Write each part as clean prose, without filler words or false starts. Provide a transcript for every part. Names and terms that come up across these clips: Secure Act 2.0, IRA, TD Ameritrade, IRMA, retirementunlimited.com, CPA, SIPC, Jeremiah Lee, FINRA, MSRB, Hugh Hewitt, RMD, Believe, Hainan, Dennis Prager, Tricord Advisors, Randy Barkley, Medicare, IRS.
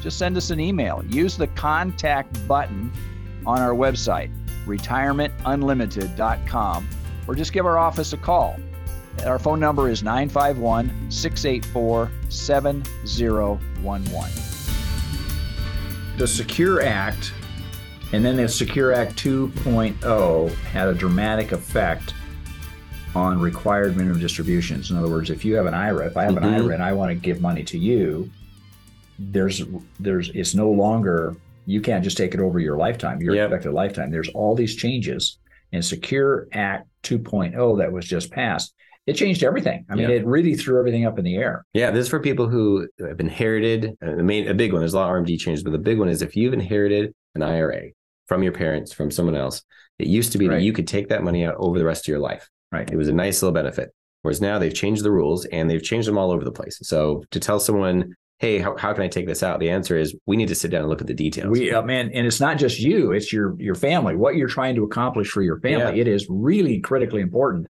just send us an email. Use the contact button on our website, retirementunlimited.com, or just give our office a call. Our phone number is 951-684-7011. The Secure Act, and then the Secure Act 2.0, had a dramatic effect on required minimum distributions. In other words, if you have an IRA, if I have an IRA and I want to give money to you, it's no longer, you can't just take it over your lifetime, your expected lifetime. There's all these changes, and Secure Act 2.0 that was just passed, it changed everything. I mean, it really threw everything up in the air. Yeah, this is for people who have inherited, a big one, there's a lot of RMD changes, but the big one is if you've inherited an IRA from your parents, from someone else, it used to be that you could take that money out over the rest of your life. Right. It was a nice little benefit. Whereas now they've changed the rules and they've changed them all over the place. So to tell someone, hey, how can I take this out? The answer is we need to sit down and look at the details. And it's not just you, it's your family, what you're trying to accomplish for your family. Yeah. It is really critically important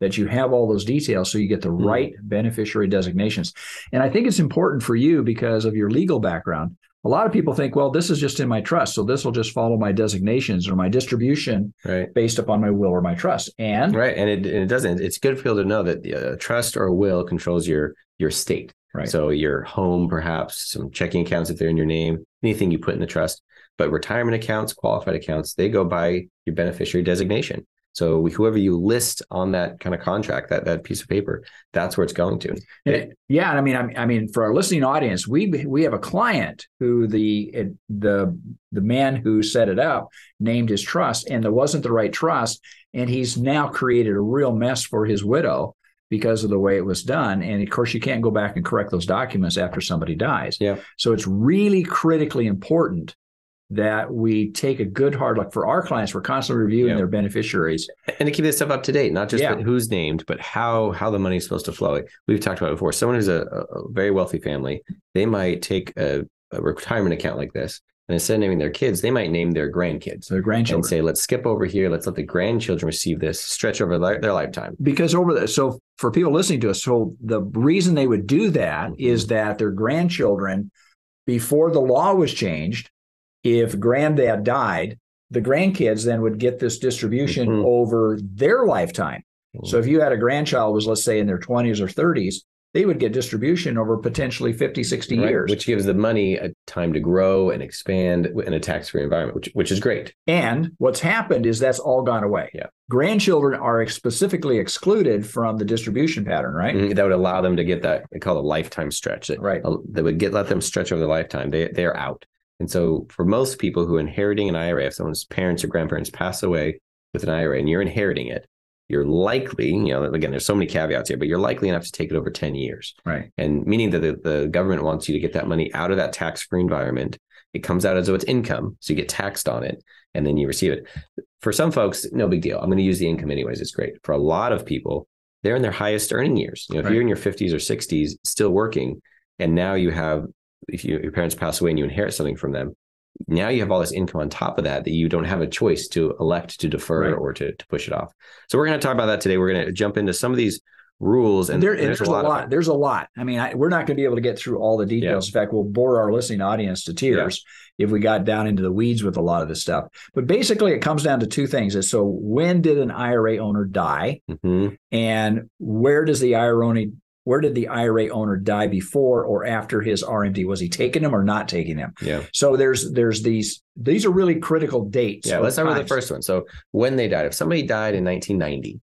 that you have all those details so you get the right beneficiary designations. And I think it's important for you because of your legal background. A lot of people think, well, this is just in my trust, so this will just follow my designations or my distribution based upon my will or my trust. And it doesn't. It's good for people to know that the trust or will controls your estate. Right. So your home, perhaps, some checking accounts if they're in your name, anything you put in the trust. But retirement accounts, qualified accounts, they go by your beneficiary designation. So whoever you list on that kind of contract, that piece of paper, that's where it's going to. And I mean, for our listening audience, we have a client who the man who set it up named his trust, and there wasn't the right trust, and he's now created a real mess for his widow because of the way it was done. And of course, you can't go back and correct those documents after somebody dies. Yeah. So it's really critically important that we take a good hard look. For our clients, we're constantly reviewing their beneficiaries. And to keep this stuff up to date, not just who's named, but how the money is supposed to flow. We've talked about it before. Someone who's a very wealthy family, they might take a retirement account like this, and instead of naming their kids, they might name their grandkids. Their grandchildren. And say, let's skip over here. Let's let the grandchildren receive this, stretch over their lifetime. Because so for people listening to us, so the reason they would do that is that their grandchildren, before the law was changed, if granddad died, the grandkids then would get this distribution over their lifetime. Mm-hmm. So if you had a grandchild who was, let's say, in their 20s or 30s, they would get distribution over potentially 50, 60 years. Which gives the money a time to grow and expand in a tax-free environment, which is great. And what's happened is that's all gone away. Yeah. Grandchildren are specifically excluded from the distribution pattern, right? Mm-hmm. That would allow them to get that, they call it a lifetime stretch. That would let them stretch over their lifetime. They're out. And so for most people who are inheriting an IRA, if someone's parents or grandparents pass away with an IRA and you're inheriting it, you're likely, again, there's so many caveats here, but you're likely enough to take it over 10 years. Right. And meaning that the government wants you to get that money out of that tax-free environment. It comes out as though it's income. So you get taxed on it and then you receive it. For some folks, no big deal. I'm going to use the income anyways. It's great. For a lot of people, they're in their highest earning years. If you're in your 50s or 60s still working, and now you have, if your parents pass away and you inherit something from them, now you have all this income on top of that you don't have a choice to elect to defer or to push it off. So we're going to talk about that today. We're going to jump into some of these rules. And there's a lot. There's a lot. I mean, we're not going to be able to get through all the details. Yeah. In fact, we'll bore our listening audience to tears if we got down into the weeds with a lot of this stuff. But basically, it comes down to two things. It's so when did an IRA owner die? Mm-hmm. And where did the IRA owner die before or after his RMD? Was he taking him or not taking him? Yeah. So there's these are really critical dates. Yeah, let's start with the first one. So when they died, if somebody died in 1990,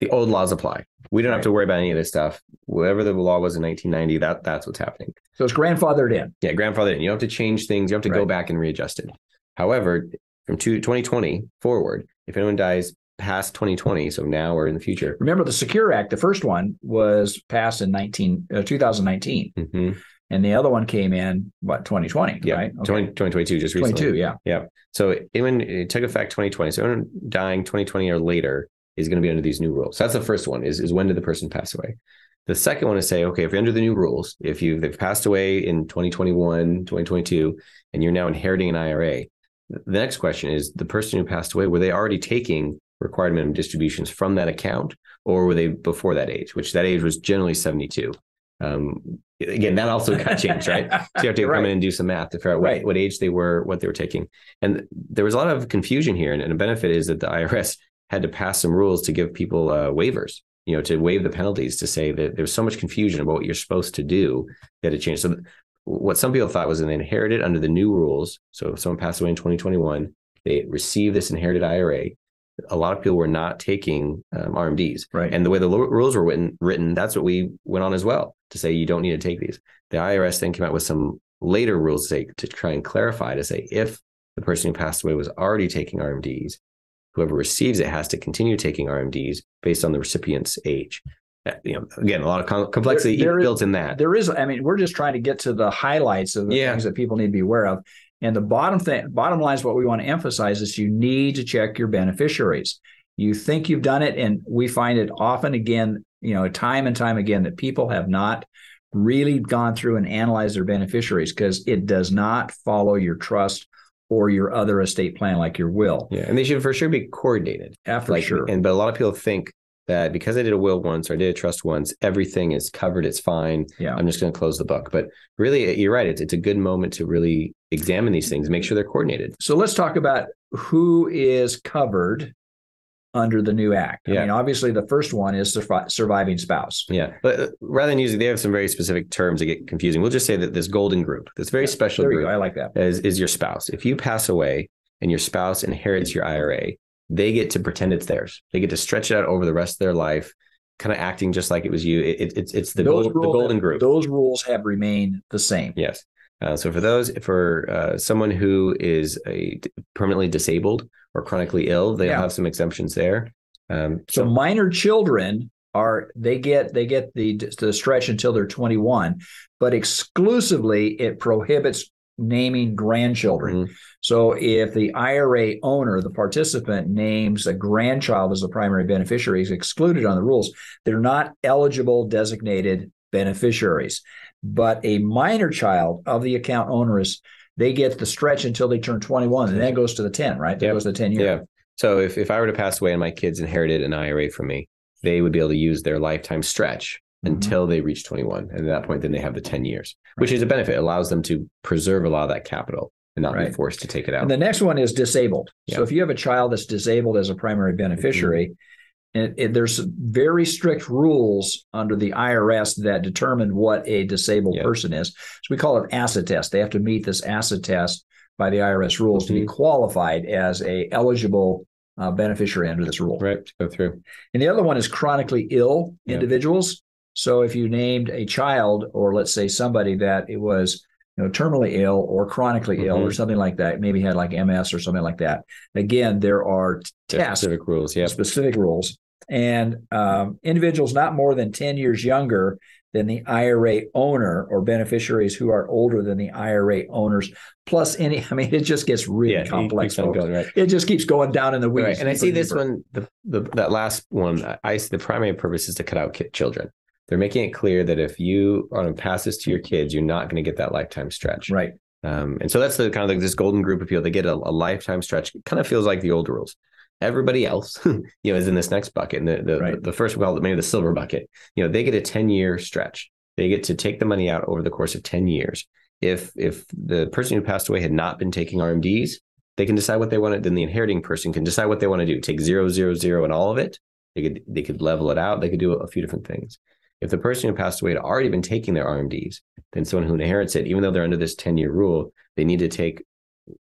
the old laws apply. We don't have to worry about any of this stuff. Whatever the law was in 1990, that's what's happening. So it's grandfathered in. Yeah, grandfathered in. You don't have to change things. You have to go back and readjust it. However, from 2020 forward, if anyone dies past 2020, so now we're in the future. Remember the Secure Act, the first one was passed in 2019. Mm-hmm. And the other one came in, 2020, yeah, right? Okay. 2022, just recently. 22, yeah. Yeah. So it took effect 2020. So anyone dying 2020 or later is going to be under these new rules. So that's the first one is when did the person pass away? The second one is say, okay, if you're under the new rules, if they've passed away in 2021, 2022, and you're now inheriting an IRA, the next question is the person who passed away, were they already taking required minimum distributions from that account, or were they before that age, which that age was generally 72? Again, that also got changed, right? So you have to come in and do some math to figure out what age they were, what they were taking. And there was a lot of confusion here. And a benefit is that the IRS had to pass some rules to give people waivers, to waive the penalties, to say that there was so much confusion about what you're supposed to do that it changed. So what some people thought was they inherited under the new rules. So if someone passed away in 2021, they received this inherited IRA. A lot of people were not taking RMDs. Right. And the way the rules were written, that's what we went on as well, to say you don't need to take these. The IRS then came out with some later rules to try and clarify, to say if the person who passed away was already taking RMDs, whoever receives it has to continue taking RMDs based on the recipient's age. Again, a lot of complexity built in that. There is, we're just trying to get to the highlights of the things that people need to be aware of. And the bottom line is what we want to emphasize is you need to check your beneficiaries. You think you've done it, and we find it often again, time and time again, that people have not really gone through and analyzed their beneficiaries because it does not follow your trust or your other estate plan like your will. Yeah, and they should for sure be coordinated. But a lot of people think that because I did a will once or I did a trust once, everything is covered, it's fine. Yeah. I'm just going to close the book. But really, you're right. It's a good moment to really examine these things, make sure they're coordinated. So let's talk about who is covered under the new act. Yeah. Obviously, the first one is surviving spouse. Yeah. But rather than using, they have some very specific terms that get confusing. We'll just say that this golden group, this very special group, I like that, is your spouse. If you pass away and your spouse inherits your IRA, they get to pretend it's theirs. They get to stretch it out over the rest of their life, kind of acting just like it was you. It's the golden group. Those rules have remained the same. Yes. So for someone who is permanently disabled or chronically ill, they'll have some exemptions there. So minor children get the stretch until they're 21, but exclusively it prohibits naming grandchildren. Mm-hmm. So if the IRA owner, the participant, names a grandchild as the primary beneficiary, is excluded on the rules. They're not eligible designated beneficiaries. But a minor child of the account owner, they get the stretch until they turn 21, and that goes to the 10, right? That goes to the 10 year. Yeah. So if I were to pass away and my kids inherited an IRA from me, they would be able to use their lifetime stretch until they reach 21. And at that point, then they have the 10 years, which is a benefit. It allows them to preserve a lot of that capital and not be forced to take it out. And the next one is disabled. Yeah. So if you have a child that's disabled as a primary beneficiary, there's very strict rules under the IRS that determine what a disabled person is. So we call it asset test. They have to meet this asset test by the IRS rules to be qualified as a eligible beneficiary under this rule. Right, to go through. And the other one is chronically ill individuals. So if you named a child, or let's say somebody that it was terminally ill or chronically ill or something like that, maybe had like MS or something like that. Again, there are specific rules. And individuals not more than 10 years younger than the IRA owner, or beneficiaries who are older than the IRA owners, plus any, it just gets really complex. It just keeps going down in the weeds. Right. And I see this one, that last one, I see the primary purpose is to cut out children. They're making it clear that if you are going to pass this to your kids, you're not going to get that lifetime stretch. Right. And so that's the kind of like this golden group of people. They get a lifetime stretch. It kind of feels like the old rules. Everybody else, is in this next bucket. And the first, maybe the silver bucket, they get a 10-year stretch. They get to take the money out over the course of 10 years. If the person who passed away had not been taking RMDs, they can decide what they want. Then the inheriting person can decide what they want to do. Take 0, 0, 0 and all of it. They could level it out. They could do a few different things. If the person who passed away had already been taking their RMDs, then someone who inherits it, even though they're under this 10-year rule, they need to take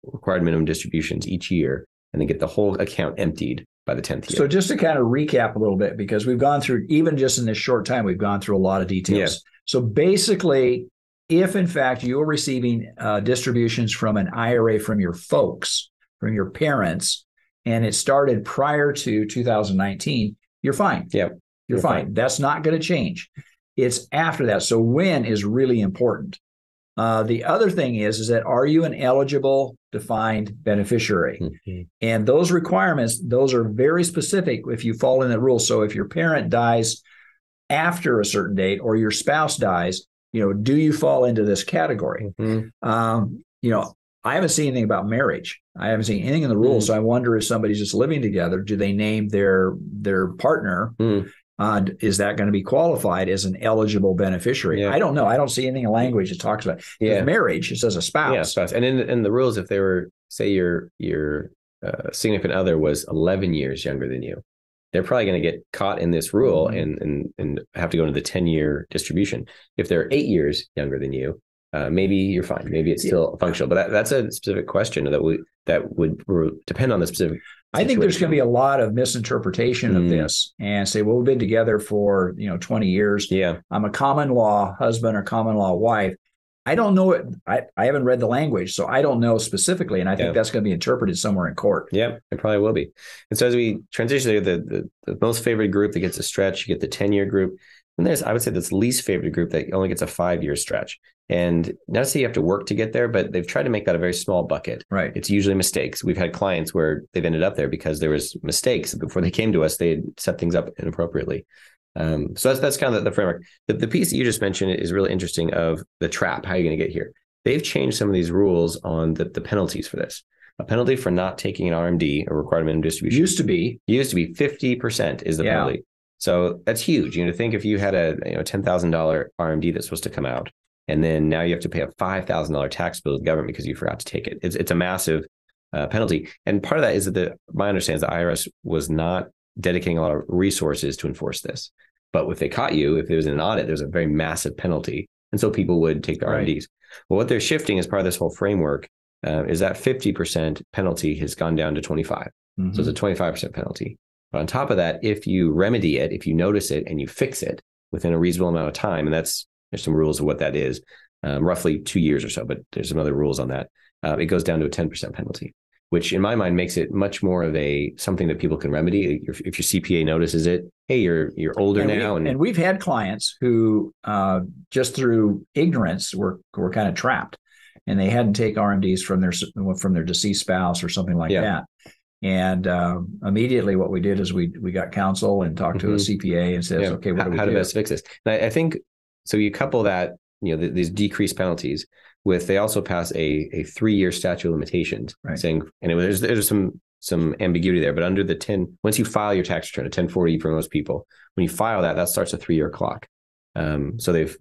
required minimum distributions each year and then get the whole account emptied by the 10th year. So just to kind of recap a little bit, because we've gone through, even just in this short time, we've gone through a lot of details. Yeah. So basically, if in fact you're receiving distributions from an IRA from your folks, from your parents, and it started prior to 2019, you're fine. Yeah. You're fine. That's not going to change. It's after that. So when is really important. The other thing is that are you an eligible defined beneficiary? Mm-hmm. And those requirements, those are very specific if you fall in the rule. So if your parent dies after a certain date or your spouse dies, you know, do you fall into this category? Mm-hmm. You know, I haven't seen anything about marriage. I haven't seen anything in the rules. Mm. So I wonder if somebody's just living together, do they name their partner? Mm. Is that going to be qualified as an eligible beneficiary? Yeah. I don't know. I don't see anything in language that talks about marriage. It says a spouse. Yeah, spouse. And in the rules, if they were, say your significant other was 11 years younger than you, they're probably going to get caught in this rule and have to go into the 10-year distribution. If they're 8 years younger than you, maybe you're fine. Maybe it's still functional, but that's a specific question that would depend on the specific situation. I think there's going to be a lot of misinterpretation of this and say, well, we've been together for 20 years. Yeah, I'm a common law husband or common law wife. I don't know it. I haven't read the language, so I don't know specifically, and I think that's going to be interpreted somewhere in court. Yeah, it probably will be. And so as we transition to the most favored group that gets a stretch, you get the 10-year group. And there's, I would say, this least favored group that only gets a 5-year stretch. And not to say you have to work to get there, but they've tried to make that a very small bucket. Right. It's usually mistakes. We've had clients where they've ended up there because there was mistakes. Before they came to us, they had set things up inappropriately. So that's kind of the framework. The piece that you just mentioned is really interesting of the trap. How are you going to get here? They've changed some of these rules on the penalties for this. A penalty for not taking an RMD, or required minimum distribution, used to be 50% is the penalty. So that's huge. You know, think if you had a $10,000 RMD that's supposed to come out, and then now you have to pay a $5,000 tax bill to the government because you forgot to take it. It's a massive penalty. And part of that is that my understanding is the IRS was not dedicating a lot of resources to enforce this. But if they caught you, if there was an audit, there's a very massive penalty. And so people would take the RMDs. Well, what they're shifting as part of this whole framework is that 50% penalty has gone down to 25. Mm-hmm. So it's a 25% penalty. But on top of that, if you remedy it, if you notice it and you fix it within a reasonable amount of time, and there's some rules of what that is, roughly 2 years or so, but there's some other rules on that. It goes down to a 10% penalty, which in my mind makes it much more of something that people can remedy. If your CPA notices it, hey, you're older now. And we've had clients who just through ignorance were kind of trapped, and they hadn't take RMDs from their deceased spouse or something like that. And immediately what we did is we got counsel and talked to a CPA and says, okay, what do we do? How to best fix this? And I think, so you couple that, these decreased penalties with, they also pass a 3-year statute of limitations saying, and there's some ambiguity there, but under the 10, once you file your tax return, a 1040 for most people, when you file that starts a 3-year clock. So they've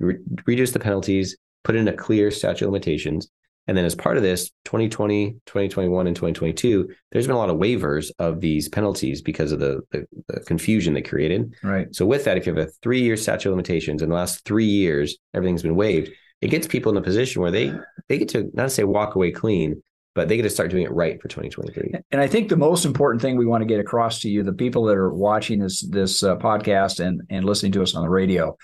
reduced the penalties, put in a clear statute of limitations. And then as part of this, 2020, 2021, and 2022, there's been a lot of waivers of these penalties because of the confusion they created. Right. So with that, if you have a 3-year statute of limitations, in the last 3 years, everything's been waived, it gets people in a position where they get to, not to say walk away clean, but they get to start doing it right for 2023. And I think the most important thing we want to get across to you, the people that are watching this podcast and listening to us on the radio,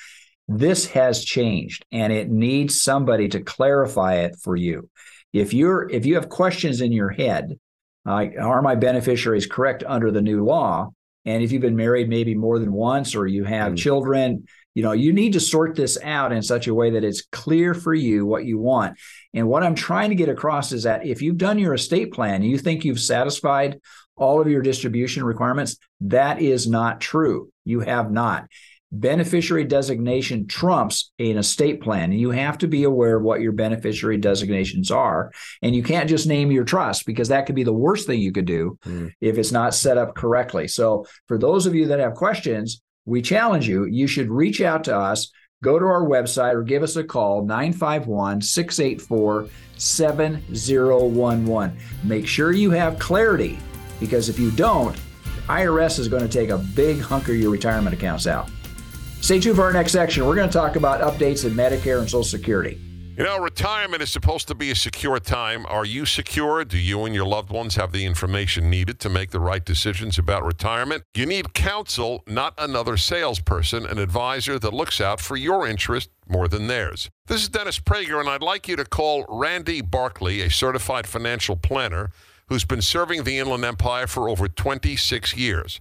this has changed, and it needs somebody to clarify it for you. If you have questions in your head, are my beneficiaries correct under the new law? And if you've been married maybe more than once, or you have children, you need to sort this out in such a way that it's clear for you what you want. And what I'm trying to get across is that if you've done your estate plan and you think you've satisfied all of your distribution requirements, that is not true. You have not. Beneficiary designation trumps an estate plan, and you have to be aware of what your beneficiary designations are. And you can't just name your trust, because that could be the worst thing you could do if it's not set up correctly. So for those of you that have questions, we challenge you. You should reach out to us, go to our website, or give us a call, 951-684-7011. Make sure you have clarity, because if you don't, the IRS is going to take a big hunk of your retirement accounts out. Stay tuned for our next section. We're going to talk about updates in Medicare and Social Security. Retirement is supposed to be a secure time. Are you secure? Do you and your loved ones have the information needed to make the right decisions about retirement? You need counsel, not another salesperson, an advisor that looks out for your interest more than theirs. This is Dennis Prager, and I'd like you to call Randy Barkley, a certified financial planner who's been serving the Inland Empire for over 26 years.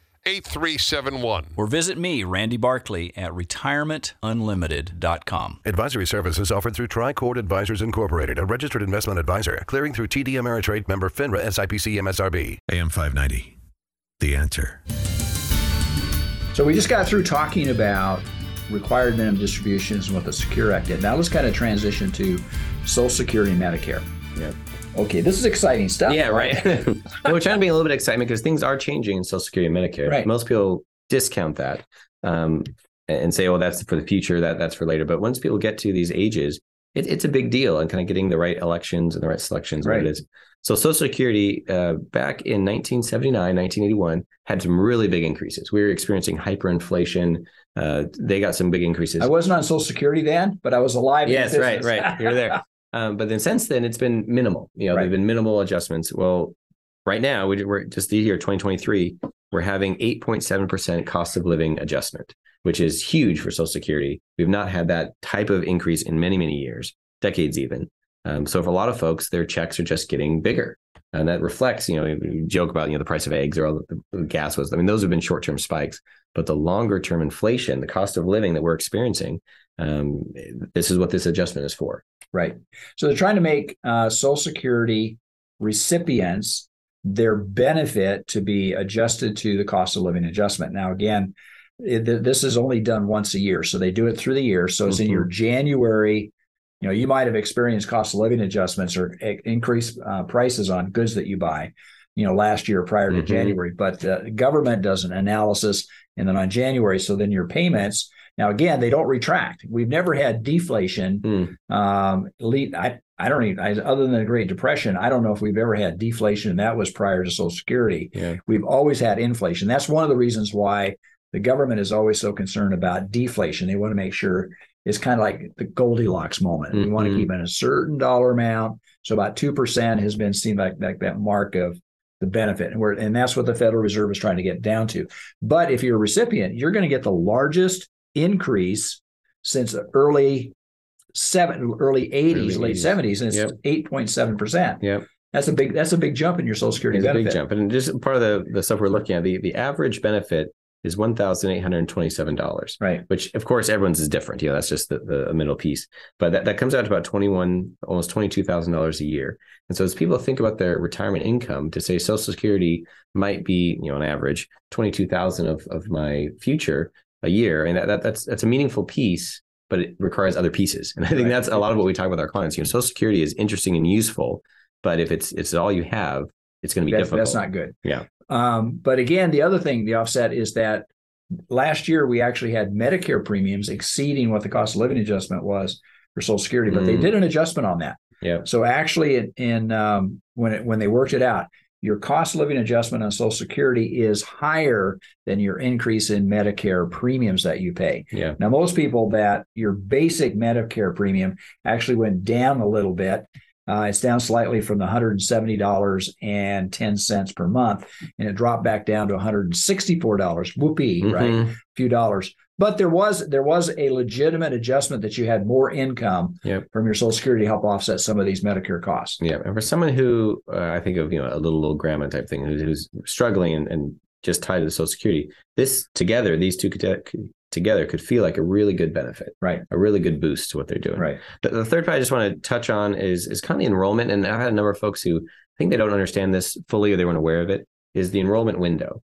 Or visit me, Randy Barkley, at retirementunlimited.com. Advisory services offered through Tricord Advisors Incorporated, a registered investment advisor, clearing through TD Ameritrade, member FINRA, SIPC, MSRB. AM 590, The Answer. So we just got through talking about required minimum distributions and what the Secure Act did. Now let's kind of transition to Social Security and Medicare. Yeah. Okay, this is exciting stuff. Yeah, right. We're trying to be a little bit exciting because things are changing in Social Security and Medicare. Right. Most people discount that and say, well, that's for the future, that's for later. But once people get to these ages, it's a big deal, and kind of getting the right elections and the right selections. Right. What it is. So Social Security back in 1979, 1981 had some really big increases. We were experiencing hyperinflation. They got some big increases. I wasn't on Social Security then, but I was alive. Yes, right, right. You're there. But then since then, it's been minimal. You know, right. They've been minimal adjustments. Well, right now, we're just the year 2023, we're having 8.7% cost of living adjustment, which is huge for Social Security. We've not had that type of increase in many, many years, decades even. So for a lot of folks, their checks are just getting bigger. And that reflects, you know, you joke about, you know, the price of eggs or all the gas was. I mean, those have been short-term spikes, but the longer-term inflation, the cost of living that we're experiencing, this is what this adjustment is for. Right. So they're trying to make Social Security recipients, their benefit to be adjusted to the cost of living adjustment. Now, again, this is only done once a year. So they do it through the year. So it's in your January. You know, you might have experienced cost of living adjustments or increased prices on goods that you buy, you know, last year prior to January, but the government does an analysis and then on January. So then your payments, now, again, they don't retract. We've never had deflation. I don't even, other than the Great Depression, I don't know if we've ever had deflation. And that was prior to Social Security. Yeah. We've always had inflation. That's one of the reasons why the government is always so concerned about deflation. They want to make sure it's kind of like the Goldilocks moment. We want to keep in a certain dollar amount. So about 2% has been seen like that mark of the benefit. And that's what the Federal Reserve is trying to get down to. But if you're a recipient, you're going to get the largest increase since the early 80s, late 70s, and it's 8.7%. Yep. That's a big jump in your Social Security benefit. A big jump. And just part of the stuff we're looking at, the average benefit is $1,827, right? Which, of course, everyone's is different. You know, that's just the middle piece. But that comes out to about almost $22,000 a year. And so as people think about their retirement income, to say Social Security might be, you know, on average, $22,000 of my future a year. And that's a meaningful piece, but it requires other pieces. And I think that's a lot of what we talk with our clients. You know, Social Security is interesting and useful, but if it's all you have, it's going to be difficult. That's not good. Yeah. But again, the other thing, the offset is that last year we actually had Medicare premiums exceeding what the cost of living adjustment was for Social Security, but they did an adjustment on that. Yeah. So actually, when they worked it out, your cost of living adjustment on Social Security is higher than your increase in Medicare premiums that you pay. Yeah. Now, most people that your basic Medicare premium actually went down a little bit. It's down slightly from the $170.10 per month, and it dropped back down to $164. Whoopee, right? A few dollars. But there was a legitimate adjustment that you had more income from your Social Security to help offset some of these Medicare costs. Yeah, and for someone who I think of, you know, a little grandma type thing who's struggling and just tied to the Social Security, these two together could feel like a really good benefit, right? A really good boost to what they're doing. Right. The third part I just want to touch on is kind of enrollment. And I've had a number of folks who think they don't understand this fully or they weren't aware of it, is the enrollment window.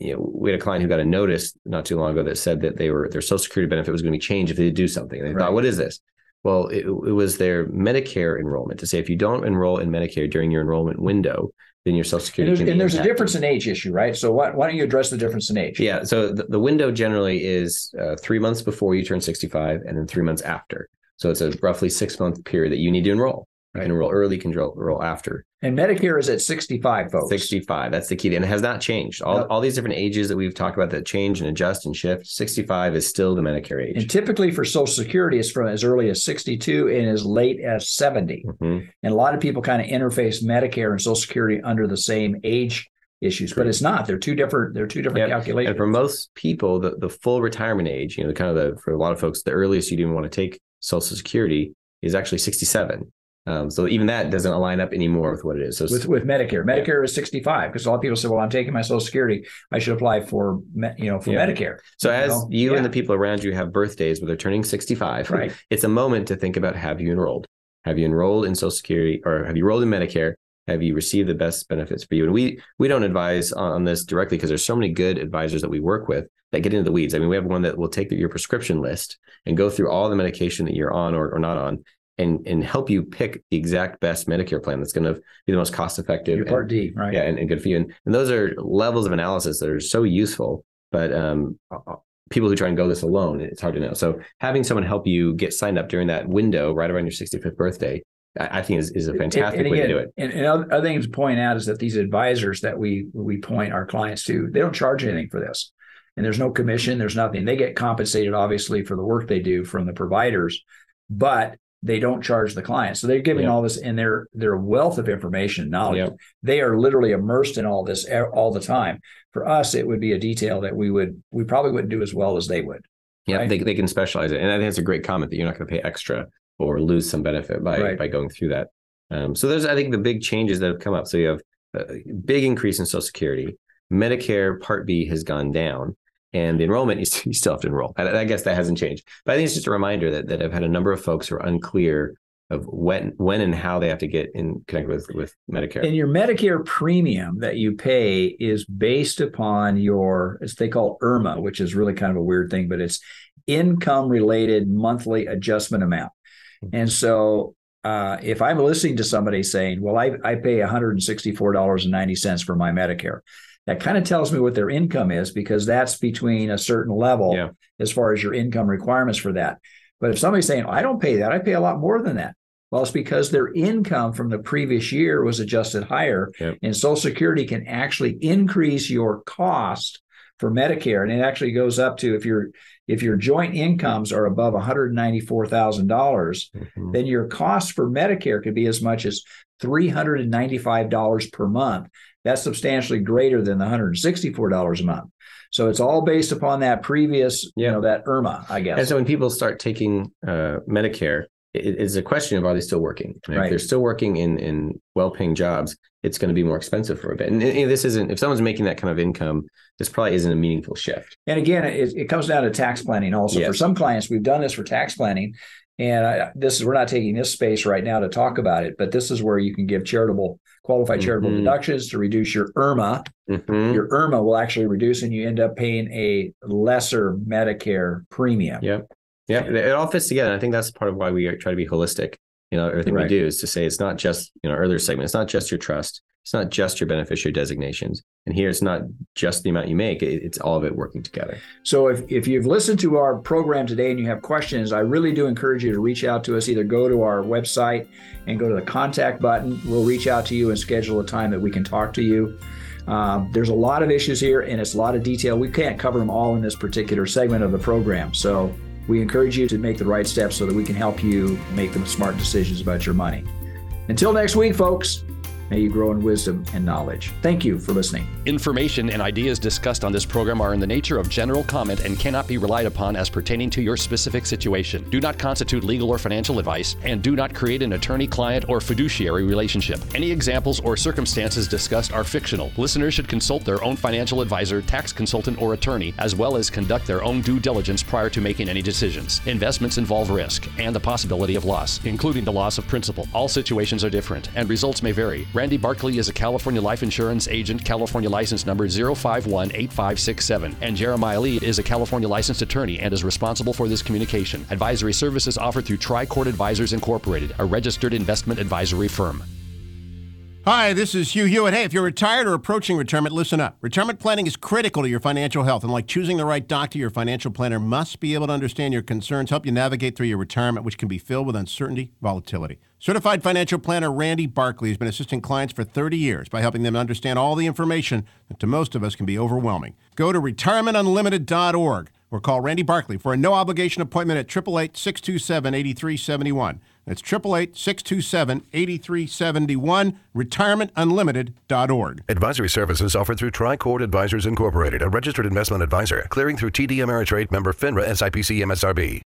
You know, we had a client who got a notice not too long ago that said that their Social Security benefit was going to be changed if they do something. And they thought, what is this? Well, it was their Medicare enrollment to say, if you don't enroll in Medicare during your enrollment window, then your Social Security. And there's a difference in age issue, right? So why don't you address the difference in age? Yeah. So the window generally is 3 months before you turn 65 and then 3 months after. So it's a roughly 6-month period that you need to enroll. You can enroll early, you can enroll after. And Medicare is at 65, folks. 65. That's the key. And it has not changed. All these different ages that we've talked about that change and adjust and shift, 65 is still the Medicare age. And typically for Social Security, it's from as early as 62 and as late as 70. Mm-hmm. And a lot of people kind of interface Medicare and Social Security under the same age issues, but it's not. They're two different calculations. And for most people, the full retirement age, you know, for a lot of folks, the earliest you'd even want to take Social Security is actually 67. So even that doesn't align up anymore with what it is. So with Medicare. Medicare is 65 because a lot of people say, well, I'm taking my Social Security. I should apply for Medicare. So as you and the people around you have birthdays where they're turning 65, right? It's a moment to think about, have you enrolled? Have you enrolled in Social Security, or have you enrolled in Medicare? Have you received the best benefits for you? And we don't advise on this directly because there's so many good advisors that we work with that get into the weeds. I mean, we have one that will take your prescription list and go through all the medication that you're on or not on, and help you pick the exact best Medicare plan that's going to be the most cost-effective. Part D, right? Yeah, and good for you. And those are levels of analysis that are so useful, but people who try and go this alone, it's hard to know. So having someone help you get signed up during that window right around your 65th birthday, I think is a fantastic way to do it. And another thing to point out is that these advisors that we point our clients to, they don't charge anything for this. And there's no commission, there's nothing. They get compensated, obviously, for the work they do from the providers, but they don't charge the client. So they're giving all this, and their wealth of information, knowledge. Yep. They are literally immersed in all this all the time. For us, it would be a detail that we probably wouldn't do as well as they would. Yeah, right? they can specialize it. And I think it's a great comment that you're not going to pay extra or lose some benefit by going through that. So there's, I think, the big changes that have come up. So you have a big increase in Social Security. Medicare Part B has gone down. And the enrollment, you still have to enroll. I guess that hasn't changed. But I think it's just a reminder that I've had a number of folks who are unclear of when and how they have to get in connect with Medicare. And your Medicare premium that you pay is based upon your, as they call IRMA, which is really kind of a weird thing, but it's income-related monthly adjustment amount. Mm-hmm. And so if I'm listening to somebody saying, well, I pay $164.90 for my Medicare, that kind of tells me what their income is, because that's between a certain level as far as your income requirements for that. But if somebody's saying, I don't pay that, I pay a lot more than that. Well, it's because their income from the previous year was adjusted higher. Yep. And Social Security can actually increase your cost for Medicare. And it actually goes up to, if your joint incomes are above $194,000, mm-hmm. then your cost for Medicare could be as much as $395 per month. That's substantially greater than the $164 a month. So it's all based upon that previous, that IRMA, I guess. And so when people start taking Medicare, it's a question of, are they still working? And if they're still working in well-paying jobs, it's going to be more expensive for a bit. And this isn't, if someone's making that kind of income, this probably isn't a meaningful shift. And again, it comes down to tax planning also. Yes. For some clients, we've done this for tax planning. And we're not taking this space right now to talk about it, but this is where you can give qualified charitable mm-hmm. deductions to reduce your IRMA. Mm-hmm. Your IRMA will actually reduce, and you end up paying a lesser Medicare premium. Yep. Yeah. It all fits together. I think that's part of why we try to be holistic. Everything we do is to say it's not just, earlier segment, it's not just your trust. It's not just your beneficiary designations. And here, it's not just the amount you make. It's all of it working together. So if you've listened to our program today and you have questions, I really do encourage you to reach out to us. Either go to our website and go to the contact button. We'll reach out to you and schedule a time that we can talk to you. There's a lot of issues here, and it's a lot of detail. We can't cover them all in this particular segment of the program. So we encourage you to make the right steps so that we can help you make the smart decisions about your money. Until next week, folks. May you grow in wisdom and knowledge. Thank you for listening. Information and ideas discussed on this program are in the nature of general comment and cannot be relied upon as pertaining to your specific situation. Do not constitute legal or financial advice, and do not create an attorney-client or fiduciary relationship. Any examples or circumstances discussed are fictional. Listeners should consult their own financial advisor, tax consultant, or attorney, as well as conduct their own due diligence prior to making any decisions. Investments involve risk and the possibility of loss, including the loss of principal. All situations are different, and results may vary. Randy Barkley is a California life insurance agent, California license number 0518567, and Jeremiah Lee is a California licensed attorney and is responsible for this communication. Advisory services offered through Tricord Advisors Incorporated, a registered investment advisory firm. Hi, this is Hugh Hewitt. Hey, if you're retired or approaching retirement, listen up. Retirement planning is critical to your financial health, and like choosing the right doctor, your financial planner must be able to understand your concerns, help you navigate through your retirement, which can be filled with uncertainty, volatility. Certified financial planner Randy Barkley has been assisting clients for 30 years by helping them understand all the information that to most of us can be overwhelming. Go to retirementunlimited.org or call Randy Barkley for a no-obligation appointment at 888-627-8371. That's 888-627-8371, retirementunlimited.org. Advisory services offered through Tricord Advisors Incorporated, a registered investment advisor, clearing through TD Ameritrade, member FINRA, SIPC, MSRB.